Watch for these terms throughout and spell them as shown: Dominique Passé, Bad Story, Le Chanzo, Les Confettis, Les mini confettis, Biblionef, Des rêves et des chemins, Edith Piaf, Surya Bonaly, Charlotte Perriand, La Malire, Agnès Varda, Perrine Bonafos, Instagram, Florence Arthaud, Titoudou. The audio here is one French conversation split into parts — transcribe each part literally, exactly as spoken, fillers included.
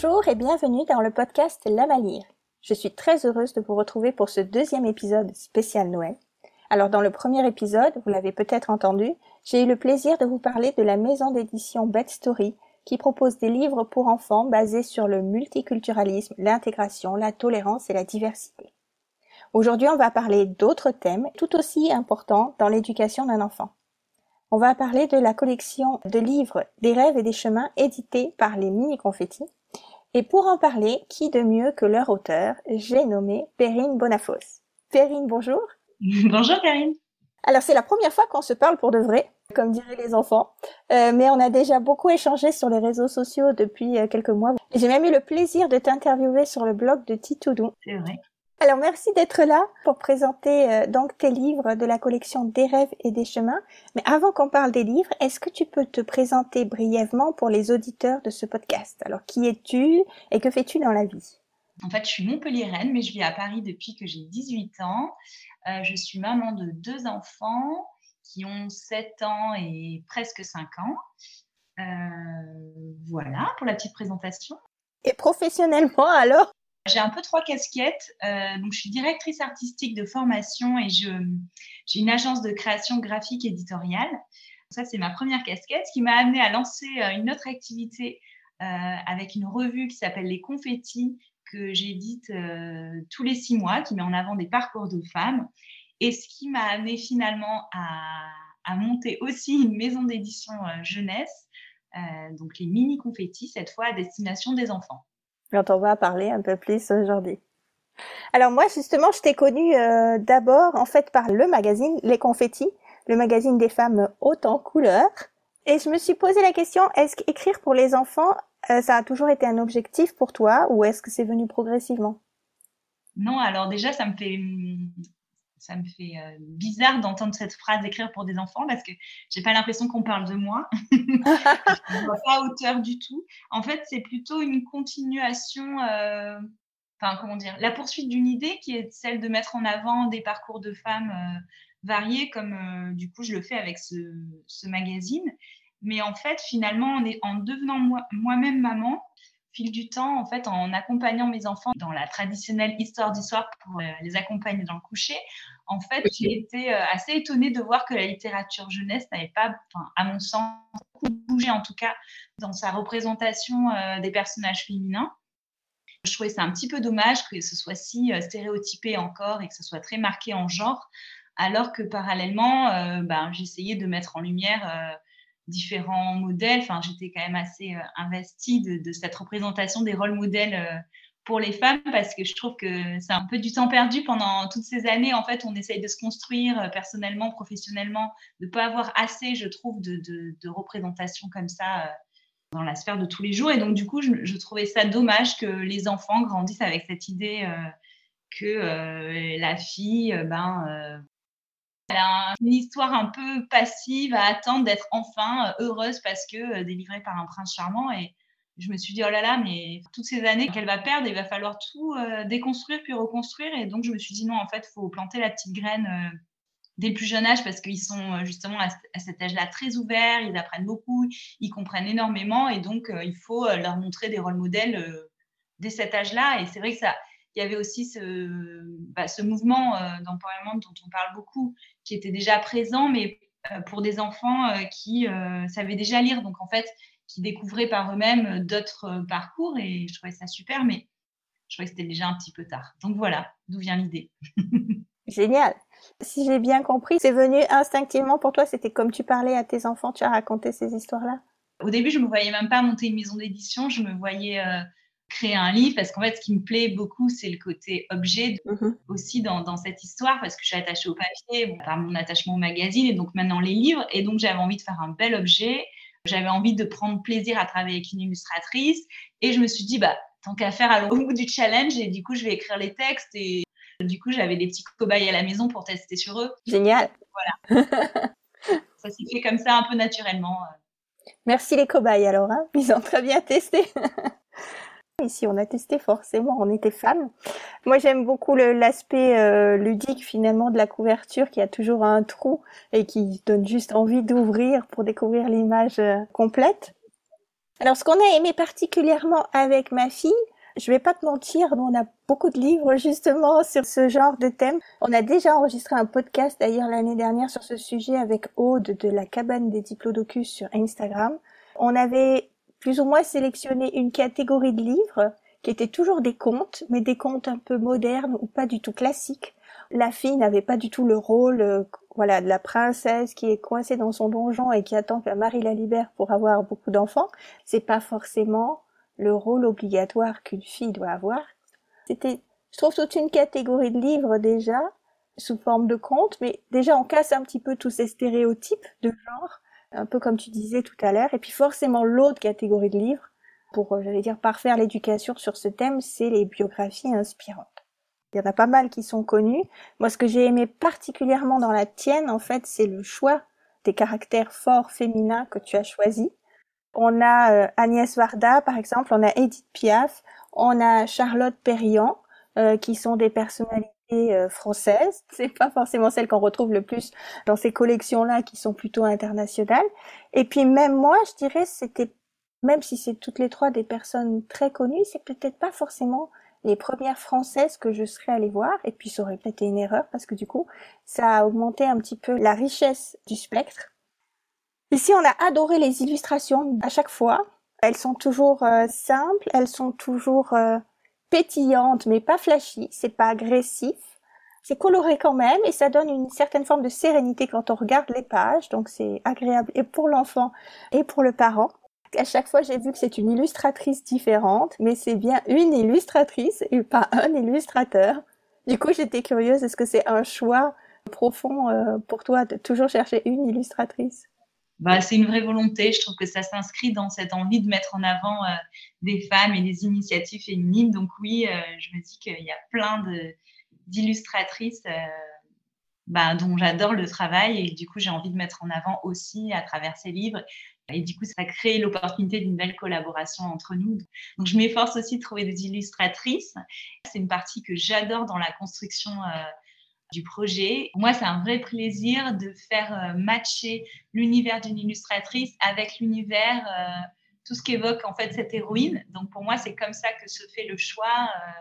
Bonjour et bienvenue dans le podcast La Malire. Je suis très heureuse de vous retrouver pour ce deuxième épisode spécial Noël. Alors dans le premier épisode, vous l'avez peut-être entendu, j'ai eu le plaisir de vous parler de la maison d'édition Bad Story qui propose des livres pour enfants basés sur le multiculturalisme, l'intégration, la tolérance et la diversité. Aujourd'hui, on va parler d'autres thèmes tout aussi importants dans l'éducation d'un enfant. On va parler de la collection de livres Des rêves et des chemins édités par les Mini Confettis. Et pour en parler, qui de mieux que leur auteur, j'ai nommé Perrine Bonafos. Perrine, bonjour. Bonjour Perrine. Alors c'est la première fois qu'on se parle pour de vrai, comme diraient les enfants. Euh, mais on a déjà beaucoup échangé sur les réseaux sociaux depuis euh, quelques mois. J'ai même eu le plaisir de t'interviewer sur le blog de Titoudou. C'est vrai. Alors merci d'être là pour présenter euh, donc tes livres de la collection Des rêves et des chemins. Mais avant qu'on parle des livres, est-ce que tu peux te présenter brièvement pour les auditeurs de ce podcast? Alors qui es-tu et que fais-tu dans la vie? En fait, je suis montpelliéraine, mais je vis à Paris depuis que j'ai dix-huit ans. Euh, je suis maman de deux enfants qui ont sept ans et presque cinq ans. Euh, voilà pour la petite présentation. Et professionnellement alors? J'ai un peu trois casquettes, euh, donc je suis directrice artistique de formation et je, j'ai une agence de création graphique éditoriale. Ça, c'est ma première casquette, ce qui m'a amenée à lancer une autre activité euh, avec une revue qui s'appelle Les Confettis, que j'édite euh, tous les six mois, qui met en avant des parcours de femmes. Et ce qui m'a amenée finalement à, à monter aussi une maison d'édition euh, jeunesse, euh, donc les Mini Confettis, cette fois à destination des enfants. Dont on va parler un peu plus aujourd'hui. Alors moi, justement, je t'ai connue euh, d'abord, en fait, par le magazine Les Confettis, le magazine des femmes hautes en couleurs. Et je me suis posé la question, est-ce qu'écrire pour les enfants, euh, ça a toujours été un objectif pour toi ou est-ce que c'est venu progressivement? Non, alors déjà, ça me fait... Ça me fait euh, bizarre d'entendre cette phrase d'écrire pour des enfants parce que j'ai pas l'impression qu'on parle de moi. Je ne vois pas auteur du tout. En fait, c'est plutôt une continuation, euh, enfin, comment dire, la poursuite d'une idée qui est celle de mettre en avant des parcours de femmes euh, variés, comme euh, du coup je le fais avec ce, ce magazine. Mais en fait, finalement, on est, en devenant moi, moi-même maman, fil du temps, en fait, en accompagnant mes enfants dans la traditionnelle histoire d'histoire pour euh, les accompagner dans le coucher, en fait, okay. J'ai été euh, assez étonnée de voir que la littérature jeunesse n'avait pas, à mon sens, beaucoup bougé, en tout cas, dans sa représentation euh, des personnages féminins. Je trouvais ça un petit peu dommage que ce soit si euh, stéréotypé encore et que ce soit très marqué en genre, alors que parallèlement, euh, ben, j'essayais de mettre en lumière... Euh, différents modèles, enfin, j'étais quand même assez euh, investie de, de cette représentation des rôles modèles euh, pour les femmes parce que je trouve que c'est un peu du temps perdu pendant toutes ces années. En fait, on essaye de se construire euh, personnellement, professionnellement, de ne pas avoir assez, je trouve, de, de, de représentation comme ça euh, dans la sphère de tous les jours. Et donc, du coup, je, je trouvais ça dommage que les enfants grandissent avec cette idée euh, que euh, la fille, euh, ben... Euh, elle a une histoire un peu passive à attendre d'être enfin heureuse parce que délivrée par un prince charmant. Et je me suis dit, oh là là, mais toutes ces années qu'elle va perdre, il va falloir tout déconstruire puis reconstruire. Et donc, je me suis dit, non, en fait, il faut planter la petite graine dès le plus jeune âge parce qu'ils sont justement à cet âge-là très ouverts, ils apprennent beaucoup, ils comprennent énormément. Et donc, il faut leur montrer des rôles modèles dès cet âge-là. Et c'est vrai que ça... Il y avait aussi ce, bah, ce mouvement euh, d'empowerment dont on parle beaucoup, qui était déjà présent, mais euh, pour des enfants euh, qui euh, savaient déjà lire, donc en fait, qui découvraient par eux-mêmes d'autres euh, parcours. Et je trouvais ça super, mais je trouvais que c'était déjà un petit peu tard. Donc voilà, d'où vient l'idée. Génial. Si j'ai bien compris, c'est venu instinctivement pour toi. C'était comme tu parlais à tes enfants, tu as raconté ces histoires-là. Au début, je ne me voyais même pas monter une maison d'édition. Je me voyais... Euh, créer un livre, parce qu'en fait, ce qui me plaît beaucoup, c'est le côté objet de, mmh. aussi dans, dans cette histoire, parce que je suis attachée au papier, bon, par mon attachement au magazine, et donc maintenant les livres, et donc j'avais envie de faire un bel objet, j'avais envie de prendre plaisir à travailler avec une illustratrice, et je me suis dit, bah, tant qu'à faire, allons au bout du challenge, et du coup, je vais écrire les textes, et du coup, j'avais des petits cobayes à la maison pour tester sur eux. Génial. Voilà. Ça s'est fait comme ça, un peu naturellement. Merci les cobayes, alors, hein. Ils ont très bien testé. Ici, on a testé forcément, on était femmes. Moi, j'aime beaucoup le, l'aspect euh, ludique finalement de la couverture qui a toujours un trou et qui donne juste envie d'ouvrir pour découvrir l'image euh, complète. Alors, ce qu'on a aimé particulièrement avec ma fille, je vais pas te mentir, nous on a beaucoup de livres justement sur ce genre de thème. On a déjà enregistré un podcast d'ailleurs l'année dernière sur ce sujet avec Aude de la cabane des diplodocus sur Instagram. On avait plus ou moins sélectionné une catégorie de livres qui étaient toujours des contes, mais des contes un peu modernes ou pas du tout classiques. La fille n'avait pas du tout le rôle euh, voilà, de la princesse qui est coincée dans son donjon et qui attend que la Marie la libère pour avoir beaucoup d'enfants. C'est pas forcément le rôle obligatoire qu'une fille doit avoir. C'était, je trouve, toute une catégorie de livres déjà, sous forme de contes, mais déjà on casse un petit peu tous ces stéréotypes de genre, un peu comme tu disais tout à l'heure. Et puis forcément l'autre catégorie de livres, pour, j'allais dire, parfaire l'éducation sur ce thème, c'est les biographies inspirantes. Il y en a pas mal qui sont connues. Moi, ce que j'ai aimé particulièrement dans la tienne, en fait, c'est le choix des caractères forts féminins que tu as choisis. On a euh, Agnès Varda, par exemple, on a Edith Piaf, on a Charlotte Perriand, euh, qui sont des personnalités euh, françaises. C'est pas forcément celles qu'on retrouve le plus dans ces collections-là, qui sont plutôt internationales. Et puis même moi, je dirais, c'était, même si c'est toutes les trois des personnes très connues, c'est peut-être pas forcément les premières françaises que je serais allée voir. Et puis ça aurait peut-être été une erreur, parce que du coup, ça a augmenté un petit peu la richesse du spectre. Ici, on a adoré les illustrations à chaque fois. Elles sont toujours euh, simples, elles sont toujours euh, pétillantes, mais pas flashy, c'est pas agressif. C'est coloré quand même et ça donne une certaine forme de sérénité quand on regarde les pages, donc c'est agréable et pour l'enfant et pour le parent. À chaque fois, j'ai vu que c'est une illustratrice différente, mais c'est bien une illustratrice et pas un illustrateur. Du coup, j'étais curieuse, est-ce que c'est un choix profond euh, pour toi de toujours chercher une illustratrice ? Bah, c'est une vraie volonté. Je trouve que ça s'inscrit dans cette envie de mettre en avant euh, des femmes et des initiatives féminines. Donc oui, euh, je me dis qu'il y a plein de, d'illustratrices euh, bah, dont j'adore le travail et du coup, j'ai envie de mettre en avant aussi à travers ces livres. Et du coup, ça crée l'opportunité d'une belle collaboration entre nous. Donc, je m'efforce aussi de trouver des illustratrices. C'est une partie que j'adore dans la construction euh, du projet. Moi, c'est un vrai plaisir de faire matcher l'univers d'une illustratrice avec l'univers, euh, tout ce qu'évoque en fait cette héroïne. Donc pour moi, c'est comme ça que se fait le choix. Euh,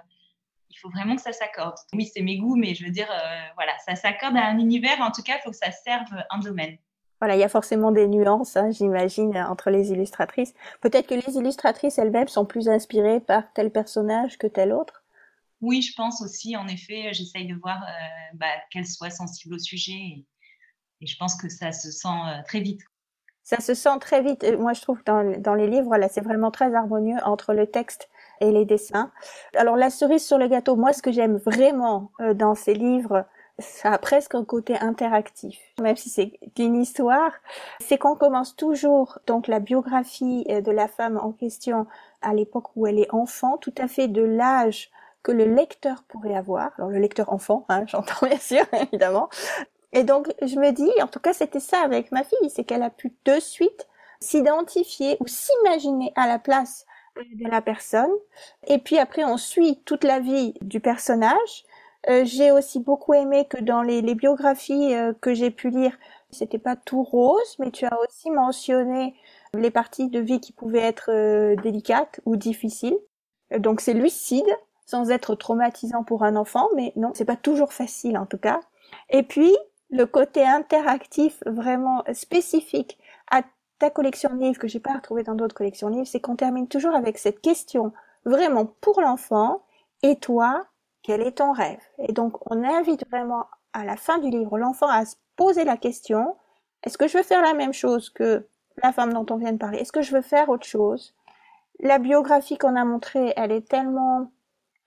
il faut vraiment que ça s'accorde. Oui, c'est mes goûts, mais je veux dire, euh, voilà, ça s'accorde à un univers. En tout cas, il faut que ça serve un domaine. Voilà, il y a forcément des nuances, hein, j'imagine, entre les illustratrices. Peut-être que les illustratrices elles-mêmes sont plus inspirées par tel personnage que tel autre. Oui, je pense aussi, en effet, j'essaye de voir euh, bah, qu'elle soit sensible au sujet et, et je pense que ça se sent euh, très vite. Ça se sent très vite. Moi, je trouve que dans, dans les livres, là, c'est vraiment très harmonieux entre le texte et les dessins. Alors, la cerise sur le gâteau, moi, ce que j'aime vraiment euh, dans ces livres, ça a presque un côté interactif, même si c'est une histoire, c'est qu'on commence toujours donc la biographie de la femme en question à l'époque où elle est enfant, tout à fait de l'âge que le lecteur pourrait avoir. Alors le lecteur enfant, hein, j'entends bien sûr, évidemment. Et donc je me dis, en tout cas c'était ça avec ma fille, c'est qu'elle a pu de suite s'identifier ou s'imaginer à la place de la personne. Et puis après on suit toute la vie du personnage. Euh, j'ai aussi beaucoup aimé que dans les, les biographies euh, que j'ai pu lire, c'était pas tout rose, mais tu as aussi mentionné les parties de vie qui pouvaient être euh, délicates ou difficiles. Donc c'est lucide, sans être traumatisant pour un enfant, mais non, c'est pas toujours facile en tout cas. Et puis, le côté interactif vraiment spécifique à ta collection de livres, que j'ai pas retrouvé dans d'autres collections de livres, c'est qu'on termine toujours avec cette question vraiment pour l'enfant, et toi, quel est ton rêve? Et donc, on invite vraiment à la fin du livre l'enfant à se poser la question, est-ce que je veux faire la même chose que la femme dont on vient de parler? Est-ce que je veux faire autre chose? La biographie qu'on a montrée, elle est tellement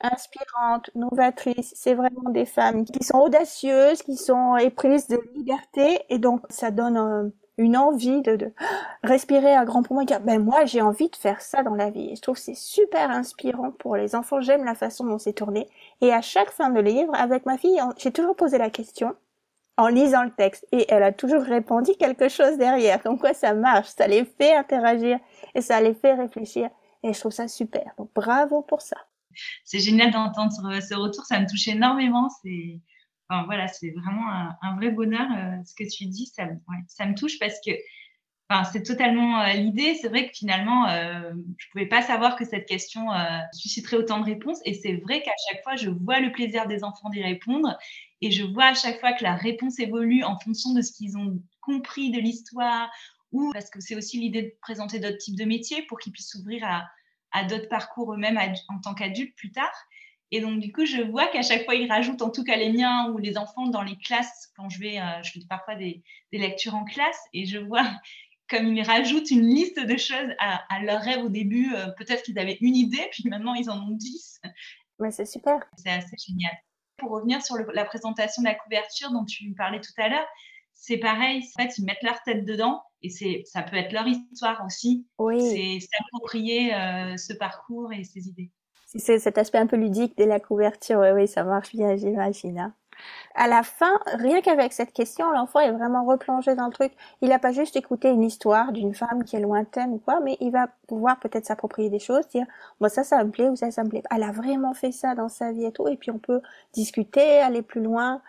inspirante, novatrice. C'est vraiment des femmes qui sont audacieuses, qui sont éprises de liberté. Et donc, ça donne un, une envie de, de respirer à grands poumons et dire « Ben moi, j'ai envie de faire ça dans la vie. » Et je trouve que c'est super inspirant pour les enfants. J'aime la façon dont c'est tourné. Et à chaque fin de livre, avec ma fille, j'ai toujours posé la question en lisant le texte. Et elle a toujours répondu quelque chose derrière. Comme quoi ça marche, ça les fait interagir et ça les fait réfléchir. Et je trouve ça super. Donc bravo pour ça. C'est génial d'entendre ce retour, ça me touche énormément. C'est, enfin, voilà, c'est vraiment un, un vrai bonheur euh, ce que tu dis. Ça, ouais, ça me touche parce que Enfin, c'est totalement euh, l'idée. C'est vrai que finalement, euh, je ne pouvais pas savoir que cette question euh, susciterait autant de réponses. Et c'est vrai qu'à chaque fois, je vois le plaisir des enfants d'y répondre. Et je vois à chaque fois que la réponse évolue en fonction de ce qu'ils ont compris de l'histoire. Ou parce que c'est aussi l'idée de présenter d'autres types de métiers pour qu'ils puissent s'ouvrir à, à d'autres parcours eux-mêmes en tant qu'adultes plus tard. Et donc, du coup, je vois qu'à chaque fois, ils rajoutent, en tout cas les miens ou les enfants dans les classes, quand je vais, euh, je fais parfois des, des lectures en classe, et je vois... comme ils rajoutent une liste de choses à, à leurs rêves au début, euh, peut-être qu'ils avaient une idée, puis maintenant ils en ont dix. Ouais, c'est super. C'est assez génial. Pour revenir sur le, la présentation de la couverture dont tu parlais tout à l'heure, c'est pareil. En fait, ils mettent leur tête dedans et c'est, ça peut être leur histoire aussi. Oui. C'est s'approprier euh, ce parcours et ses idées. C'est, c'est cet aspect un peu ludique de la couverture. Oui, oui, ça marche bien, j'imagine. Hein. À la fin, rien qu'avec cette question, l'enfant est vraiment replongé dans le truc. Il n'a pas juste écouté une histoire d'une femme qui est lointaine ou quoi, mais il va pouvoir peut-être s'approprier des choses, dire bon, ça, ça me plaît ou ça, ça me plaît pas. Elle a vraiment fait ça dans sa vie et tout, et puis on peut discuter, aller plus loin.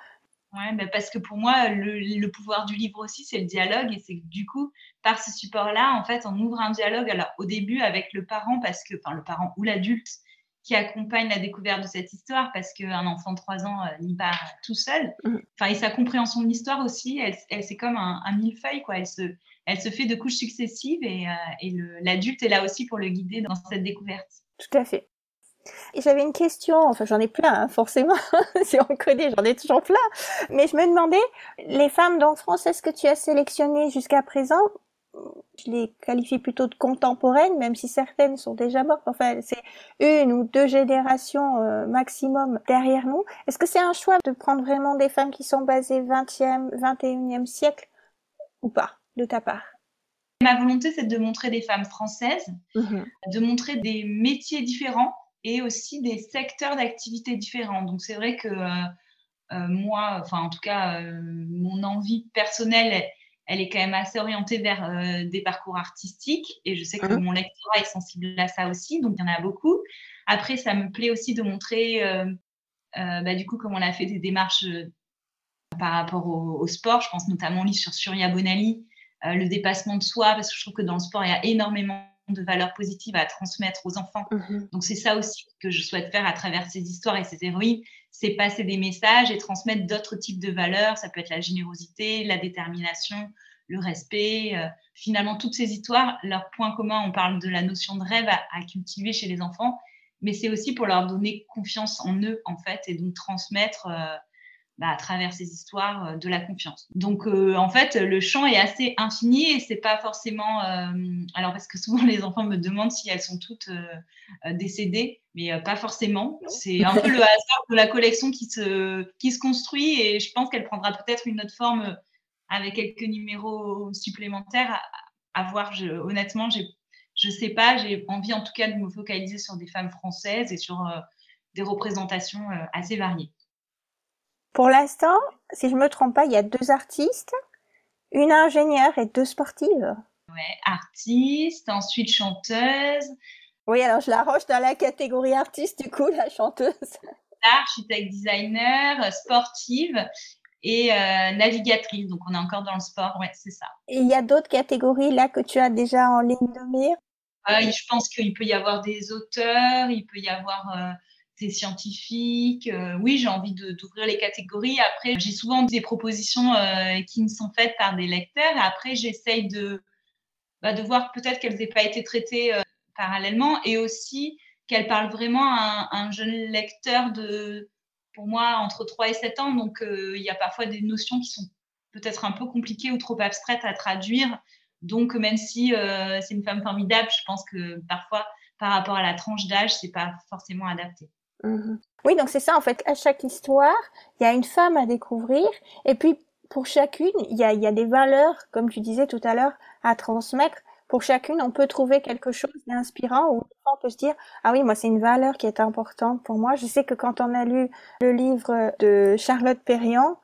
Ouais, bah parce que pour moi, le, le pouvoir du livre aussi, c'est le dialogue, et c'est que du coup, par ce support-là, en fait, on ouvre un dialogue. Alors au début avec le parent, parce que, enfin le parent ou l'adulte qui accompagne la découverte de cette histoire, parce qu'un enfant de trois ans euh, n'y part tout seul. Enfin, et sa compréhension de l'histoire aussi, elle, elle, c'est comme un, un millefeuille, quoi. Elle se, elle se fait de couches successives et, euh, et le, l'adulte est là aussi pour le guider dans cette découverte. Tout à fait. Et j'avais une question, enfin j'en ai plein, hein, forcément, si on connaît, j'en ai toujours plein, mais je me demandais, les femmes d'enfance, est-ce que tu as sélectionné jusqu'à présent? Je les qualifie plutôt de contemporaines, même si certaines sont déjà mortes. Enfin, c'est une ou deux générations euh, maximum derrière nous. Est-ce que c'est un choix de prendre vraiment des femmes qui sont basées vingtième, vingt et unième siècle ou pas, de ta part? Ma volonté, c'est de montrer des femmes françaises, mmh. de montrer des métiers différents et aussi des secteurs d'activité différents. Donc, c'est vrai que euh, euh, moi, enfin, en tout cas, euh, mon envie personnelle, elle est quand même assez orientée vers euh, des parcours artistiques. Et je sais que mmh. mon lectorat est sensible à ça aussi. Donc, il y en a beaucoup. Après, ça me plaît aussi de montrer, euh, euh, bah, du coup, comment on a fait des démarches euh, par rapport au, au sport. Je pense notamment au livre sur Surya Bonaly, euh, le dépassement de soi, parce que je trouve que dans le sport, il y a énormément de valeurs positives à transmettre aux enfants. Mmh. Donc, c'est ça aussi que je souhaite faire à travers ces histoires et ces héroïnes. C'est passer des messages et transmettre d'autres types de valeurs. Ça peut être la générosité, la détermination, le respect. Euh, finalement, toutes ces histoires, leur point commun, on parle de la notion de rêve à, à cultiver chez les enfants, mais c'est aussi pour leur donner confiance en eux, en fait, et donc transmettre euh, bah, à travers ces histoires euh, de la confiance. Donc, euh, en fait, le champ est assez infini et c'est pas forcément… Euh, alors, parce que souvent, les enfants me demandent si elles sont toutes euh, décédées. Mais euh, pas forcément. C'est un peu le hasard de la collection qui se, qui se construit et je pense qu'elle prendra peut-être une autre forme avec quelques numéros supplémentaires à, à voir. Je, honnêtement, j'ai, je ne sais pas. J'ai envie en tout cas de me focaliser sur des femmes françaises et sur euh, des représentations euh, assez variées. Pour l'instant, si je ne me trompe pas, il y a deux artistes, une ingénieure et deux sportives. Ouais, artiste, ensuite chanteuse. Oui, alors je l'arroche dans la catégorie artiste, du coup, la chanteuse. Architecte, designer, sportive et euh, navigatrice. Donc, on est encore dans le sport, ouais, c'est ça. Et il y a d'autres catégories, là, que tu as déjà en ligne de mire? euh, Je pense qu'il peut y avoir des auteurs, il peut y avoir euh, des scientifiques. Euh, oui, j'ai envie de, d'ouvrir les catégories. Après, j'ai souvent des propositions euh, qui me sont faites par des lecteurs. Après, j'essaye de, bah, de voir peut-être qu'elles n'aient pas été traitées euh, parallèlement, et aussi qu'elle parle vraiment à un, un jeune lecteur de, pour moi, entre trois et sept ans. Donc, il euh, y a parfois des notions qui sont peut-être un peu compliquées ou trop abstraites à traduire. Donc, même si euh, c'est une femme formidable, je pense que parfois, par rapport à la tranche d'âge, c'est pas forcément adapté. Mmh. Oui, donc c'est ça, en fait. À chaque histoire, il y a une femme à découvrir. Et puis, pour chacune, il y a, y a des valeurs, comme tu disais tout à l'heure, à transmettre. Pour chacune, on peut trouver quelque chose d'inspirant où on peut se dire « Ah oui, moi, c'est une valeur qui est importante pour moi. » Je sais que quand on a lu le livre de Charlotte Perriand,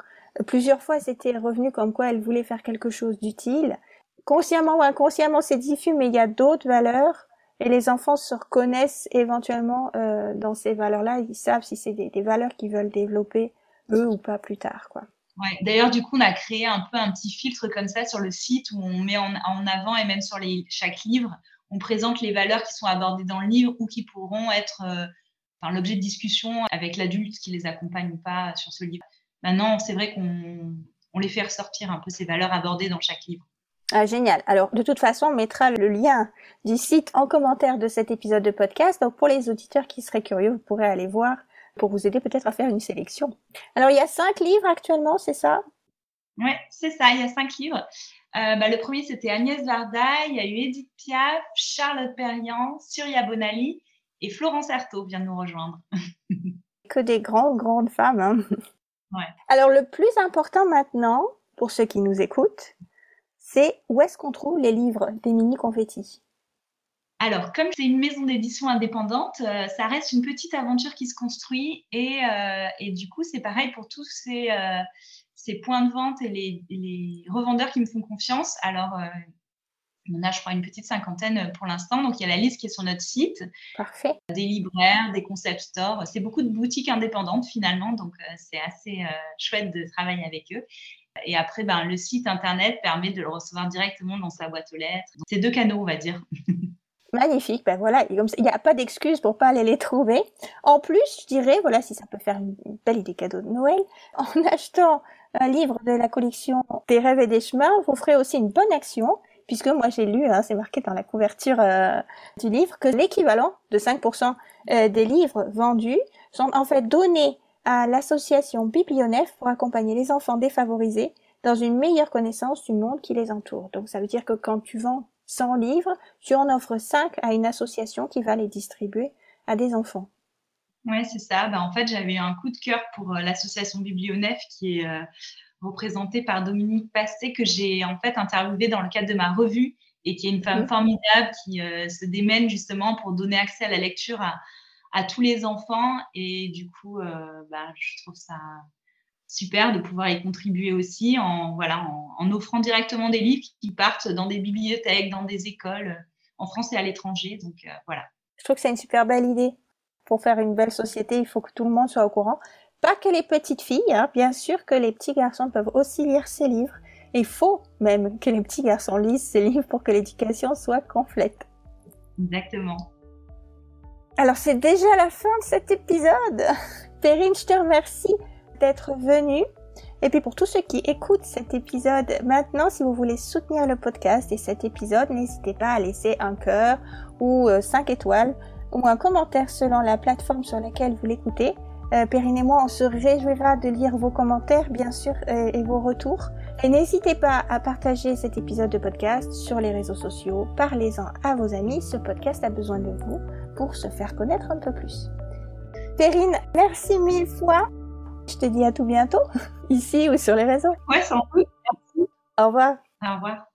plusieurs fois, c'était revenu comme quoi elle voulait faire quelque chose d'utile. Consciemment ou inconsciemment, c'est diffus, mais il y a d'autres valeurs et les enfants se reconnaissent éventuellement euh, dans ces valeurs-là. Ils savent si c'est des, des valeurs qu'ils veulent développer, eux ou pas, plus tard, quoi. Ouais. D'ailleurs, du coup, on a créé un peu un petit filtre comme ça sur le site où on met en, en avant, et même sur les, chaque livre, on présente les valeurs qui sont abordées dans le livre ou qui pourront être euh, enfin, l'objet de discussion avec l'adulte qui les accompagne ou pas sur ce livre. Maintenant, c'est vrai qu'on on les fait ressortir un peu ces valeurs abordées dans chaque livre. Ah, génial. Alors, de toute façon, on mettra le lien du site en commentaire de cet épisode de podcast. Donc, pour les auditeurs qui seraient curieux, vous pourrez aller voir pour vous aider peut-être à faire une sélection. Alors, il y a cinq livres actuellement, c'est ça? Oui, c'est ça. Il y a cinq livres. Euh, bah, le premier, c'était Agnès Varda. Il y a eu Edith Piaf, Charlotte Perriand, Surya Bonaly et Florence Arthaud vient de nous rejoindre. Que des grandes, grandes femmes. Hein. Ouais. Alors, le plus important maintenant, pour ceux qui nous écoutent, c'est où est-ce qu'on trouve les livres des Mini Confettis? Alors, comme c'est une maison d'édition indépendante, euh, ça reste une petite aventure qui se construit et, euh, et du coup, c'est pareil pour tous ces, euh, ces points de vente et les, les revendeurs qui me font confiance. Alors, euh, on a, je crois, une petite cinquantaine pour l'instant. Donc, il y a la liste qui est sur notre site. Parfait. Des libraires, des concept stores. C'est beaucoup de boutiques indépendantes finalement, donc euh, c'est assez euh, chouette de travailler avec eux. Et après, ben, le site internet permet de le recevoir directement dans sa boîte aux lettres. C'est deux canaux, on va dire. Magnifique, ben voilà, il n'y a pas d'excuse pour ne pas aller les trouver. En plus, je dirais, voilà, si ça peut faire une belle idée cadeau de Noël, en achetant un livre de la collection Des rêves et des chemins, vous ferez aussi une bonne action, puisque moi j'ai lu, hein, c'est marqué dans la couverture euh, du livre, que l'équivalent de cinq pour cent euh, des livres vendus sont en fait donnés à l'association Biblionef pour accompagner les enfants défavorisés dans une meilleure connaissance du monde qui les entoure. Donc ça veut dire que quand tu vends cent livres, tu en offres cinq à une association qui va les distribuer à des enfants. Oui, c'est ça. Ben, en fait, j'avais eu un coup de cœur pour euh, l'association Biblionef qui est euh, représentée par Dominique Passé, que j'ai en fait interviewée dans le cadre de ma revue et qui est une femme mmh. formidable qui euh, se démène justement pour donner accès à la lecture à à tous les enfants et du coup euh, bah, je trouve ça super de pouvoir y contribuer aussi en, voilà, en, en offrant directement des livres qui partent dans des bibliothèques, dans des écoles en France et à l'étranger, donc euh, voilà. Je trouve que c'est une super belle idée. Pour faire une belle société, il faut que tout le monde soit au courant, pas que les petites filles, hein. Bien sûr que les petits garçons peuvent aussi lire ces livres et il faut même que les petits garçons lisent ces livres pour que l'éducation soit complète. Exactement. Alors, c'est déjà la fin de cet épisode. Perrine, je te remercie d'être venue. Et puis, pour tous ceux qui écoutent cet épisode maintenant, si vous voulez soutenir le podcast et cet épisode, n'hésitez pas à laisser un cœur ou euh, cinq étoiles ou un commentaire selon la plateforme sur laquelle vous l'écoutez. Euh, Perrine et moi, on se réjouira de lire vos commentaires, bien sûr, euh, et vos retours. Et n'hésitez pas à partager cet épisode de podcast sur les réseaux sociaux. Parlez-en à vos amis. Ce podcast a besoin de vous pour se faire connaître un peu plus. Perrine, merci mille fois. Je te dis à tout bientôt, ici ou sur les réseaux. Ouais, sans doute. Merci. Au revoir. Au revoir.